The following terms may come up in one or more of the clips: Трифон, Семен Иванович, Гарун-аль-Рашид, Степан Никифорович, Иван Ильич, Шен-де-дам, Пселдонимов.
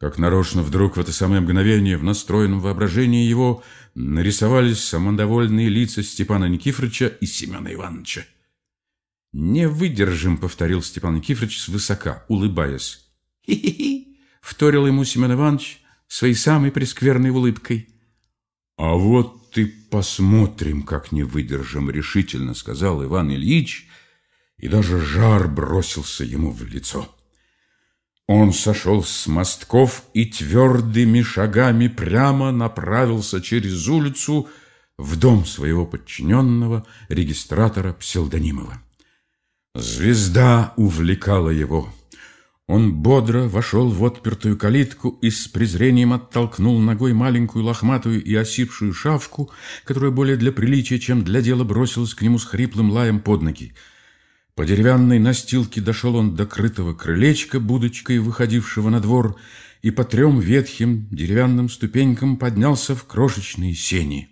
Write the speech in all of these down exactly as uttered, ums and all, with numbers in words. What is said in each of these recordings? Как нарочно вдруг в это самое мгновение в настроенном воображении его нарисовались самодовольные лица Степана Никифоровича и Семена Ивановича. «Не выдержим», — повторил Степан Никифорович свысока, улыбаясь. «Хи-хи-хи», — вторил ему Семен Иванович своей самой прескверной улыбкой. «А вот ты посмотрим, как не выдержим», — решительно сказал Иван Ильич, и даже жар бросился ему в лицо. Он сошел с мостков и твердыми шагами прямо направился через улицу в дом своего подчиненного, регистратора Пселдонимова. Звезда увлекала его. Он бодро вошел в отпертую калитку и с презрением оттолкнул ногой маленькую лохматую и осипшую шавку, которая более для приличия, чем для дела, бросилась к нему с хриплым лаем под ноги. По деревянной настилке дошел он до крытого крылечка, будочкой выходившего на двор, и по трем ветхим деревянным ступенькам поднялся в крошечные сени.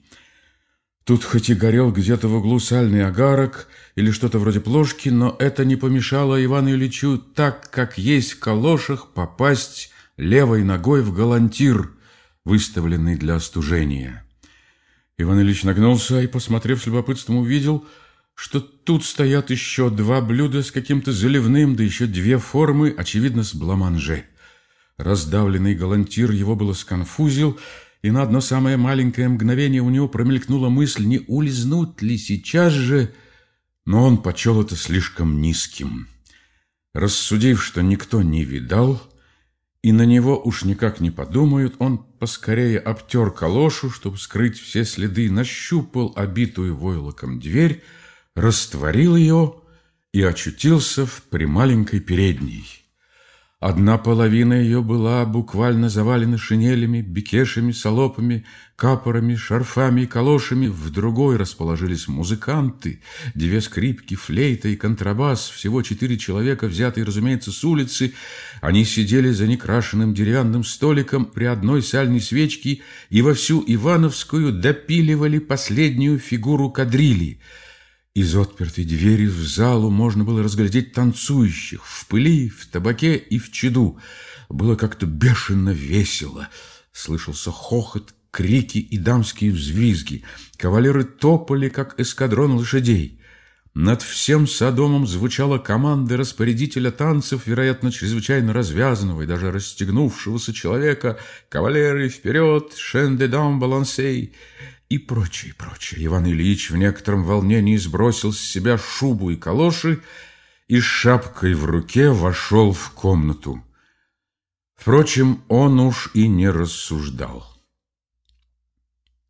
Тут хоть и горел где-то в углу сальный огарок или что-то вроде плошки, но это не помешало Ивану Ильичу так, как есть в калошах, попасть левой ногой в галантир, выставленный для остужения. Иван Ильич нагнулся и, посмотрев с любопытством, увидел, что тут стоят еще два блюда с каким-то заливным, да еще две формы, очевидно, с бламанже. Раздавленный галантир его было сконфузил, и на одно самое маленькое мгновение у него промелькнула мысль, не улизнуть ли сейчас же, но он почел это слишком низким. Рассудив, что никто не видал, и на него уж никак не подумают, он поскорее обтер калошу, чтобы скрыть все следы, нащупал обитую войлоком дверь, растворил ее и очутился в прималенькой передней. Одна половина ее была буквально завалена шинелями, бекешами, салопами, капорами, шарфами и калошами. В другой расположились музыканты, две скрипки, флейта и контрабас, всего четыре человека, взятые, разумеется, с улицы. Они сидели за некрашенным деревянным столиком при одной сальной свечке и во всю Ивановскую допиливали последнюю фигуру кадрили. Из отпертой двери в залу можно было разглядеть танцующих в пыли, в табаке и в чаду. Было как-то бешено весело. Слышался хохот, крики и дамские взвизги. Кавалеры топали, как эскадрон лошадей. Над всем Содомом звучала команда распорядителя танцев, вероятно, чрезвычайно развязанного и даже расстегнувшегося человека. «Кавалеры, вперед! Шен-де-дам, балансей!» И прочее, прочее. Иван Ильич в некотором волнении сбросил с себя шубу и калоши и с шапкой в руке вошел в комнату. Впрочем, он уж и не рассуждал.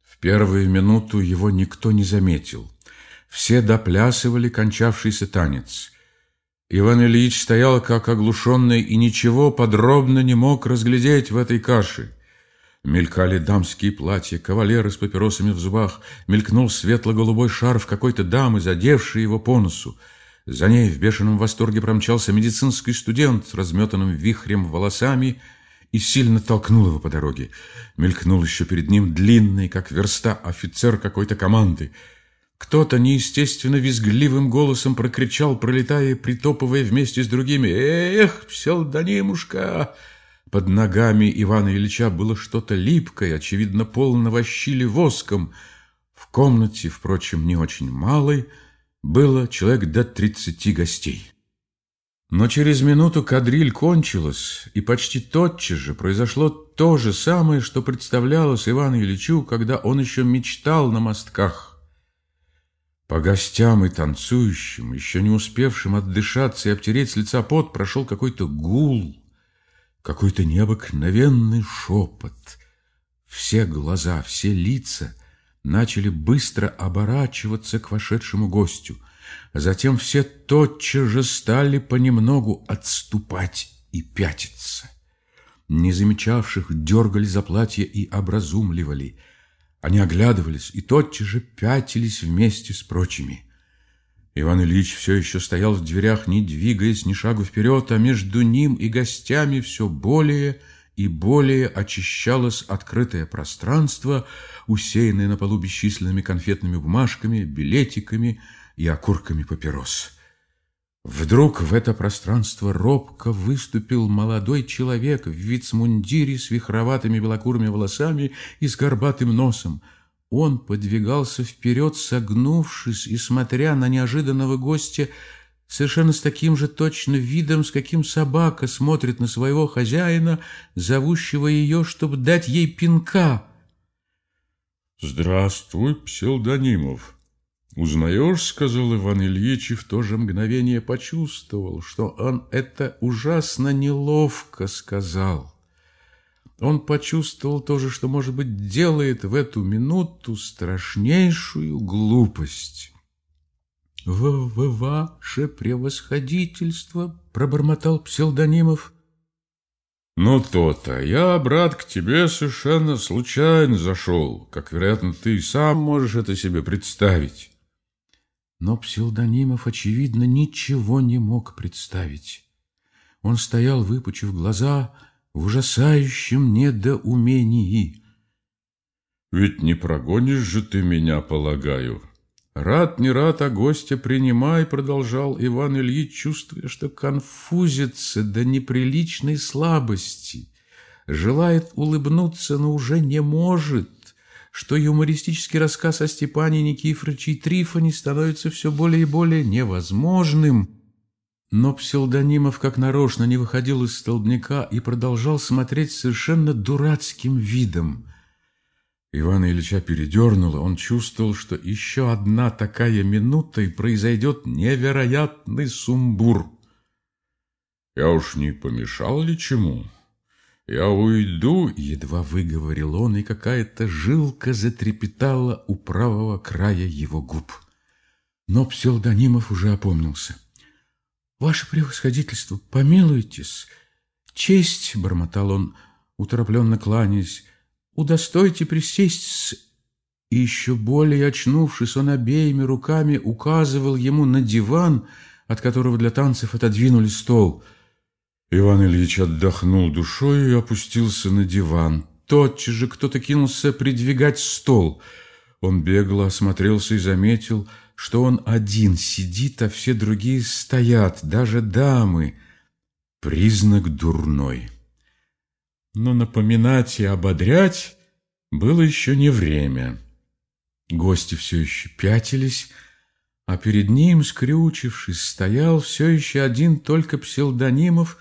В первую минуту его никто не заметил. Все доплясывали кончавшийся танец. Иван Ильич стоял как оглушенный и ничего подробно не мог разглядеть в этой каше. Мелькали дамские платья, кавалеры с папиросами в зубах. Мелькнул светло-голубой шарф какой-то дамы, задевший его по носу. За ней в бешеном восторге промчался медицинский студент с разметанным вихрем волосами и сильно толкнул его по дороге. Мелькнул еще перед ним длинный, как верста, офицер какой-то команды. Кто-то неестественно визгливым голосом прокричал, пролетая и притопывая вместе с другими: «Эх, Пселдонимушка!» Под ногами Ивана Ильича было что-то липкое, очевидно, пол навощили воском. В комнате, впрочем, не очень малой, было человек до тридцати гостей. Но через минуту кадриль кончилась, и почти тотчас же произошло то же самое, что представлялось Ивану Ильичу, когда он еще мечтал на мостках. По гостям и танцующим, еще не успевшим отдышаться и обтереть с лица пот, прошел какой-то гул, какой-то необыкновенный шепот. Все глаза, все лица начали быстро оборачиваться к вошедшему гостю. Затем все тотчас же стали понемногу отступать и пятиться. Не замечавших дергали за платье и образумливали. Они оглядывались и тотчас же пятились вместе с прочими. Иван Ильич все еще стоял в дверях, не двигаясь ни шагу вперед, а между ним и гостями все более и более очищалось открытое пространство, усеянное на полу бесчисленными конфетными бумажками, билетиками и окурками папирос. Вдруг в это пространство робко выступил молодой человек в вицмундире с вихроватыми белокурыми волосами и с горбатым носом. Он подвигался вперед, согнувшись, и, смотря на неожиданного гостя, совершенно с таким же точно видом, с каким собака смотрит на своего хозяина, зовущего ее, чтобы дать ей пинка. — Здравствуй, Пселдонимов! «Узнаешь, — сказал Иван Ильич, и в то же мгновение почувствовал, что он это ужасно неловко сказал. Он почувствовал тоже, что, может быть, делает в эту минуту страшнейшую глупость. «В-в-ваше превосходительство!» — пробормотал Пселдонимов. «Ну, то-то. Я, брат, к тебе совершенно случайно зашел, как, вероятно, ты и сам можешь это себе представить». Но Пселдонимов, очевидно, ничего не мог представить. Он стоял, выпучив глаза, в ужасающем недоумении. «Ведь не прогонишь же ты меня, полагаю. Рад, не рад, а гостя принимай», — продолжал Иван Ильич, чувствуя, что конфузится до неприличной слабости, желает улыбнуться, но уже не может, что юмористический рассказ о Степане Никифоровиче и Трифоне становится все более и более невозможным. Но Пселдонимов как нарочно не выходил из столбняка и продолжал смотреть совершенно дурацким видом. Ивана Ильича передернуло, он чувствовал, что еще одна такая минута, и произойдет невероятный сумбур. «Я уж не помешал ли чему? Я уйду», — едва выговорил он, и какая-то жилка затрепетала у правого края его губ. Но Пселдонимов уже опомнился. «Ваше превосходительство, помилуйтесь, честь», — бормотал он, уторопленно кланяясь, «удостойте присесть». И еще более очнувшись, он обеими руками указывал ему на диван, от которого для танцев отодвинули стол. Иван Ильич отдохнул душой и опустился на диван. Тотчас же кто-то кинулся придвигать стол. Он бегло осмотрелся и заметил, что он один сидит, а все другие стоят, даже дамы. Признак дурной. Но напоминать и ободрять было еще не время. Гости все еще пятились, а перед ним, скрючившись, стоял все еще один только Пселдонимов,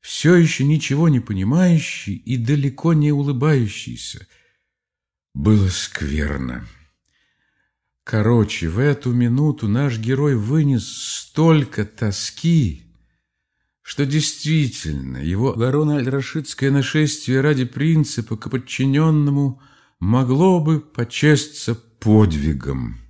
все еще ничего не понимающий и далеко не улыбающийся. Было скверно. Короче, в эту минуту наш герой вынес столько тоски, что действительно его гарун-аль-рашидское нашествие ради принципа к подчиненному могло бы почесться подвигом.